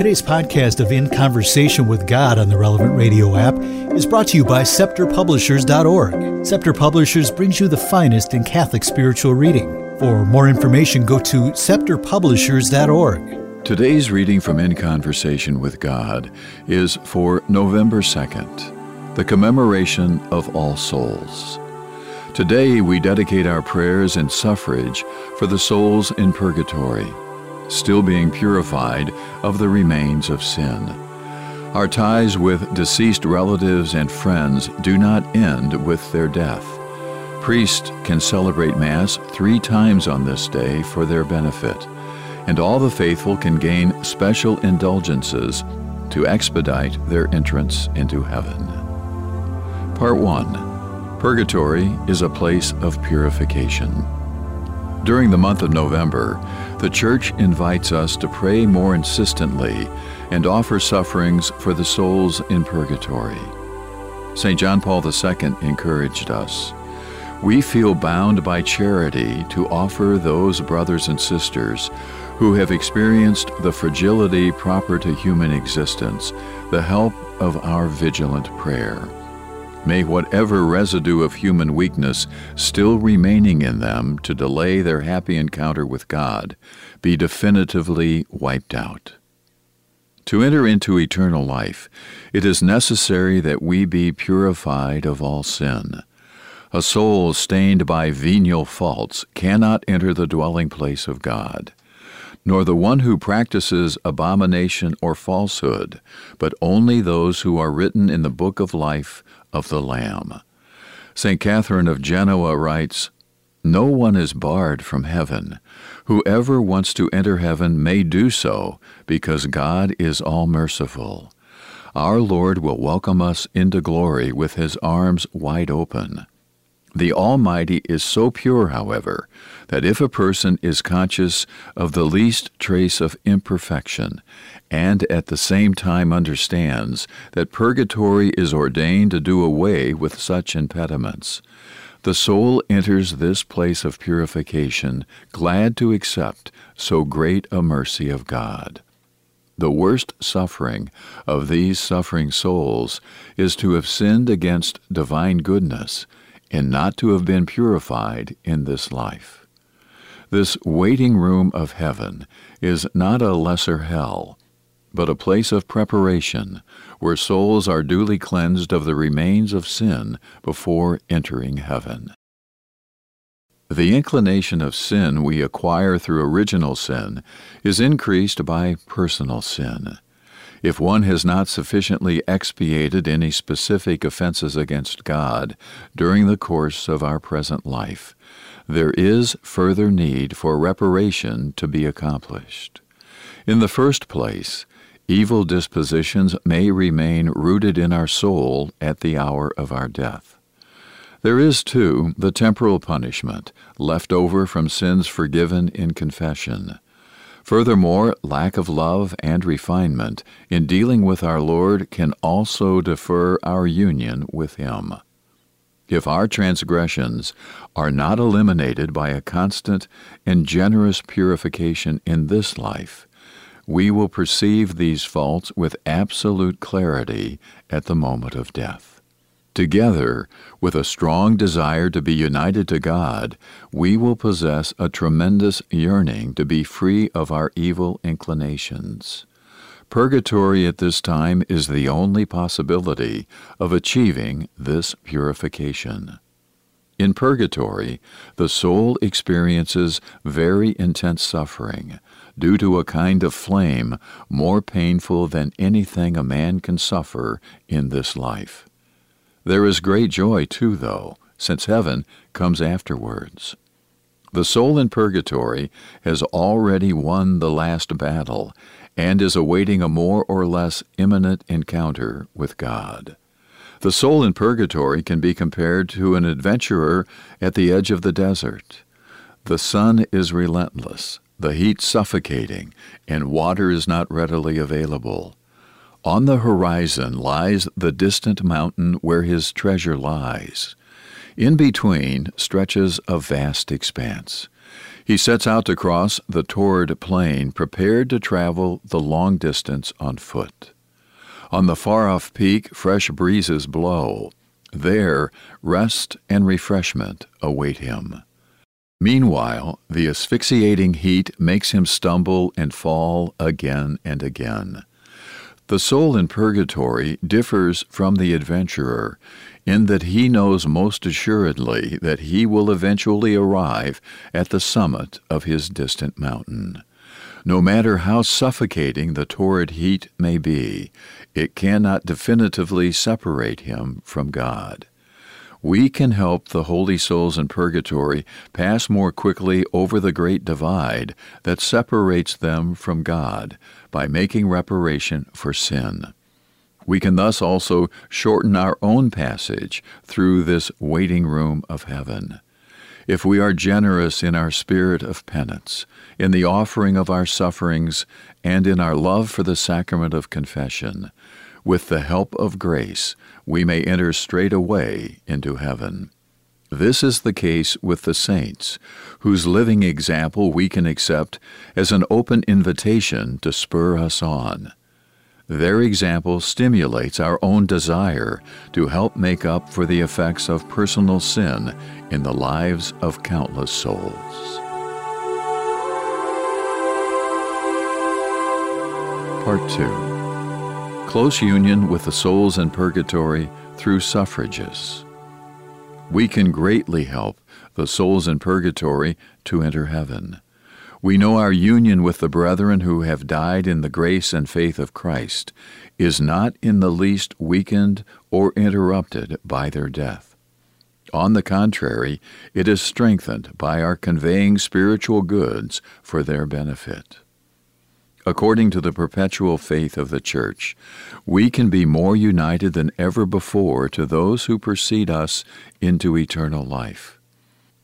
Today's podcast of In Conversation with God on the Relevant Radio app is brought to you by ScepterPublishers.org. Scepter Publishers brings you the finest in Catholic spiritual reading. For more information, go to ScepterPublishers.org. Today's reading from In Conversation with God is for November 2nd, the commemoration of All Souls. Today we dedicate our prayers and suffrage for the souls in purgatory, still being purified of the remains of sin. Our ties with deceased relatives and friends do not end with their death. Priests can celebrate Mass 3 times on this day for their benefit, and all the faithful can gain special indulgences to expedite their entrance into heaven. Part 1. Purgatory is a place of purification. During the month of November, the Church invites us to pray more insistently and offer sufferings for the souls in purgatory. St. John Paul II encouraged us, "We feel bound by charity to offer those brothers and sisters who have experienced the fragility proper to human existence the help of our vigilant prayer. May whatever residue of human weakness still remaining in them to delay their happy encounter with God be definitively wiped out." To enter into eternal life, it is necessary that we be purified of all sin. A soul stained by venial faults cannot enter the dwelling place of God, nor the one who practices abomination or falsehood, but only those who are written in the book of life of the Lamb. Saint Catherine of Genoa writes, "No one is barred from heaven. Whoever wants to enter heaven may do so, because God is all-merciful. Our Lord will welcome us into glory with his arms wide open." The Almighty is so pure, however, that if a person is conscious of the least trace of imperfection and at the same time understands that purgatory is ordained to do away with such impediments, the soul enters this place of purification glad to accept so great a mercy of God. The worst suffering of these suffering souls is to have sinned against divine goodness and not to have been purified in this life. This waiting room of heaven is not a lesser hell, but a place of preparation where souls are duly cleansed of the remains of sin before entering heaven. The inclination of sin we acquire through original sin is increased by personal sin. If one has not sufficiently expiated any specific offenses against God during the course of our present life, there is further need for reparation to be accomplished. In the first place, evil dispositions may remain rooted in our soul at the hour of our death. There is, too, the temporal punishment left over from sins forgiven in confession. Furthermore, lack of love and refinement in dealing with our Lord can also defer our union with Him. If our transgressions are not eliminated by a constant and generous purification in this life, we will perceive these faults with absolute clarity at the moment of death. Together, with a strong desire to be united to God, we will possess a tremendous yearning to be free of our evil inclinations. Purgatory at this time is the only possibility of achieving this purification. In purgatory, the soul experiences very intense suffering due to a kind of flame more painful than anything a man can suffer in this life. There is great joy, too, though, since heaven comes afterwards. The soul in purgatory has already won the last battle and is awaiting a more or less imminent encounter with God. The soul in purgatory can be compared to an adventurer at the edge of the desert. The sun is relentless, the heat suffocating, and water is not readily available. On the horizon lies the distant mountain where his treasure lies. In between stretches a vast expanse. He sets out to cross the torrid plain, prepared to travel the long distance on foot. On the far-off peak, fresh breezes blow. There, rest and refreshment await him. Meanwhile, the asphyxiating heat makes him stumble and fall again and again. The soul in purgatory differs from the adventurer in that he knows most assuredly that he will eventually arrive at the summit of his distant mountain. No matter how suffocating the torrid heat may be, it cannot definitively separate him from God. We can help the holy souls in purgatory pass more quickly over the great divide that separates them from God by making reparation for sin. We can thus also shorten our own passage through this waiting room of heaven. If we are generous in our spirit of penance, in the offering of our sufferings, and in our love for the sacrament of confession, with the help of grace, we may enter straight away into heaven. This is the case with the saints, whose living example we can accept as an open invitation to spur us on. Their example stimulates our own desire to help make up for the effects of personal sin in the lives of countless souls. Part 2. Close union with the souls in purgatory through suffrages. We can greatly help the souls in purgatory to enter heaven. We know our union with the brethren who have died in the grace and faith of Christ is not in the least weakened or interrupted by their death. On the contrary, it is strengthened by our conveying spiritual goods for their benefit. According to the perpetual faith of the Church, we can be more united than ever before to those who precede us into eternal life.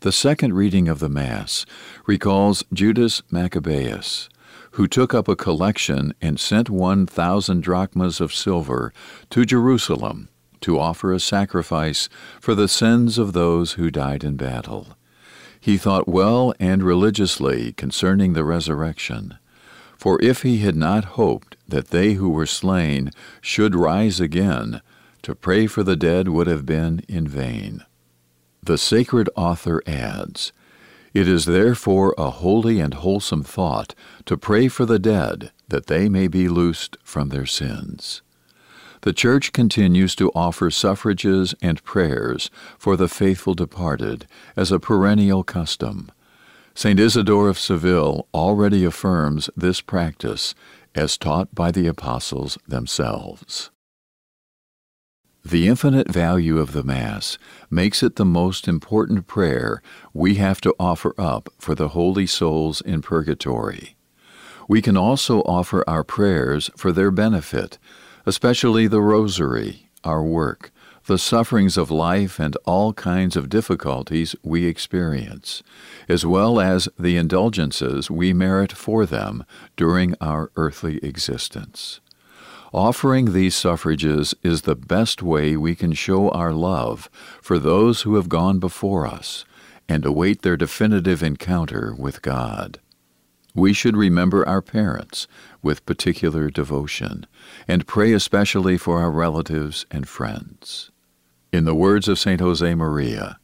The second reading of the Mass recalls Judas Maccabeus, who took up a collection and sent 1,000 drachmas of silver to Jerusalem to offer a sacrifice for the sins of those who died in battle. He thought well and religiously concerning the resurrection. For if he had not hoped that they who were slain should rise again, to pray for the dead would have been in vain. The sacred author adds, "It is therefore a holy and wholesome thought to pray for the dead that they may be loosed from their sins." The Church continues to offer suffrages and prayers for the faithful departed as a perennial custom. Saint Isidore of Seville already affirms this practice as taught by the apostles themselves. The infinite value of the Mass makes it the most important prayer we have to offer up for the holy souls in purgatory. We can also offer our prayers for their benefit, especially the Rosary, our work, the sufferings of life and all kinds of difficulties we experience, as well as the indulgences we merit for them during our earthly existence. Offering these suffrages is the best way we can show our love for those who have gone before us and await their definitive encounter with God. We should remember our parents with particular devotion and pray especially for our relatives and friends. In the words of St. Jose Maria,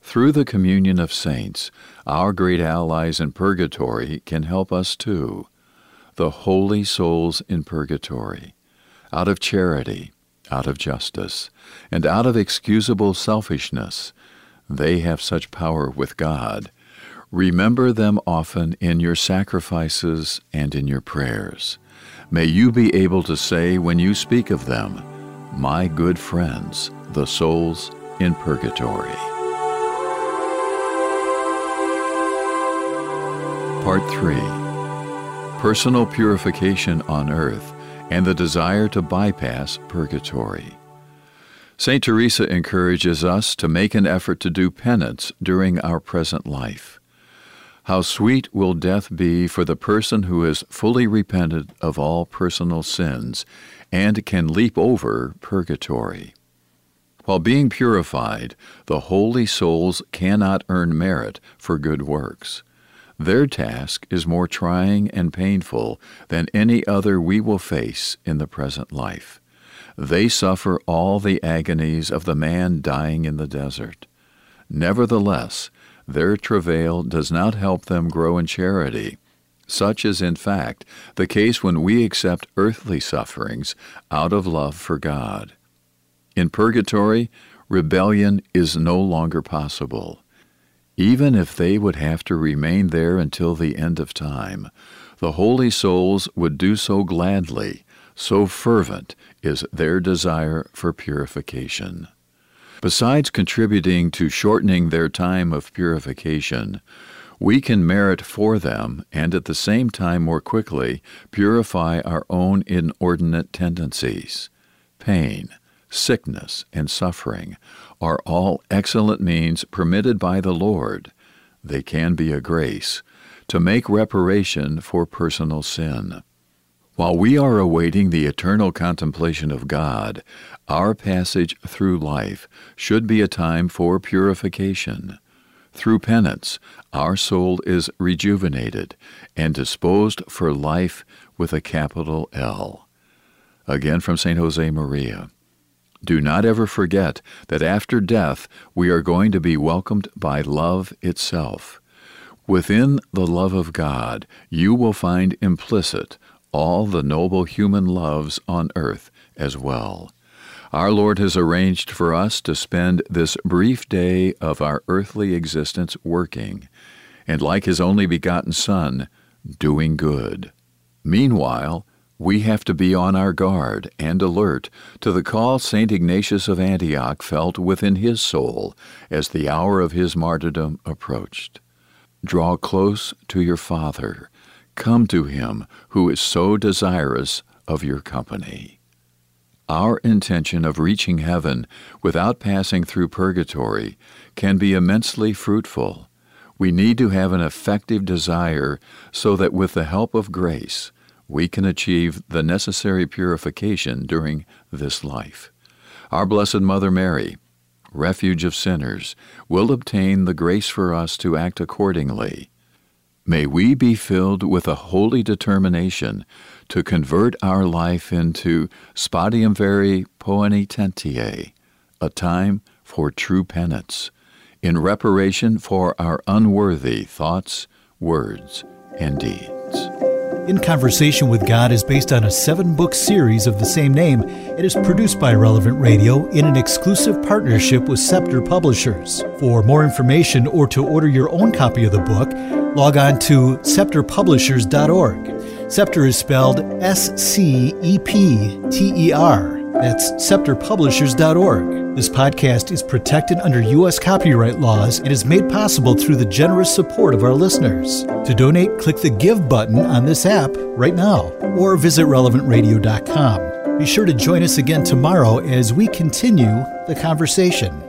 "Through the communion of saints, our great allies in purgatory can help us too, the holy souls in purgatory, out of charity, out of justice, and out of excusable selfishness. They have such power with God. Remember them often in your sacrifices and in your prayers. May you be able to say when you speak of them, 'My good friends, the souls in purgatory.'" Part 3. Personal purification on earth and the desire to bypass purgatory. St. Teresa encourages us to make an effort to do penance during our present life. How sweet will death be for the person who has fully repented of all personal sins and can leap over purgatory. While being purified, the holy souls cannot earn merit for good works. Their task is more trying and painful than any other we will face in the present life. They suffer all the agonies of the man dying in the desert. Nevertheless, their travail does not help them grow in charity. Such is, in fact, the case when we accept earthly sufferings out of love for God. In purgatory, rebellion is no longer possible. Even if they would have to remain there until the end of time, the holy souls would do so gladly, so fervent is their desire for purification. Besides contributing to shortening their time of purification, we can merit for them and at the same time more quickly purify our own inordinate tendencies. Pain, sickness, and suffering are all excellent means permitted by the Lord. They can be a grace to make reparation for personal sin. While we are awaiting the eternal contemplation of God, our passage through life should be a time for purification. Through penance, our soul is rejuvenated and disposed for life with a capital L. Again from St. Jose Maria. Do not ever forget that after death we are going to be welcomed by love itself. Within the love of God, you will find implicit all the noble human loves on earth as well. Our Lord has arranged for us to spend this brief day of our earthly existence working, and like His only begotten Son, doing good. Meanwhile, we have to be on our guard and alert to the call Saint Ignatius of Antioch felt within his soul as the hour of his martyrdom approached. Draw close to your Father. Come to Him who is so desirous of your company. Our intention of reaching heaven without passing through purgatory can be immensely fruitful. We need to have an effective desire so that with the help of grace, we can achieve the necessary purification during this life. Our Blessed Mother Mary, refuge of sinners, will obtain the grace for us to act accordingly. May we be filled with a holy determination to convert our life into Spatium Veri Poenitentiae, a time for true penance, in reparation for our unworthy thoughts, words, and deeds. In Conversation with God is based on a 7-book series of the same name. It is produced by Relevant Radio in an exclusive partnership with Scepter Publishers. For more information or to order your own copy of the book, log on to ScepterPublishers.org. Scepter is spelled S-C-E-P-T-E-R. That's ScepterPublishers.org. This podcast is protected under U.S. copyright laws and is made possible through the generous support of our listeners. To donate, click the Give button on this app right now or visit relevantradio.com. Be sure to join us again tomorrow as we continue the conversation.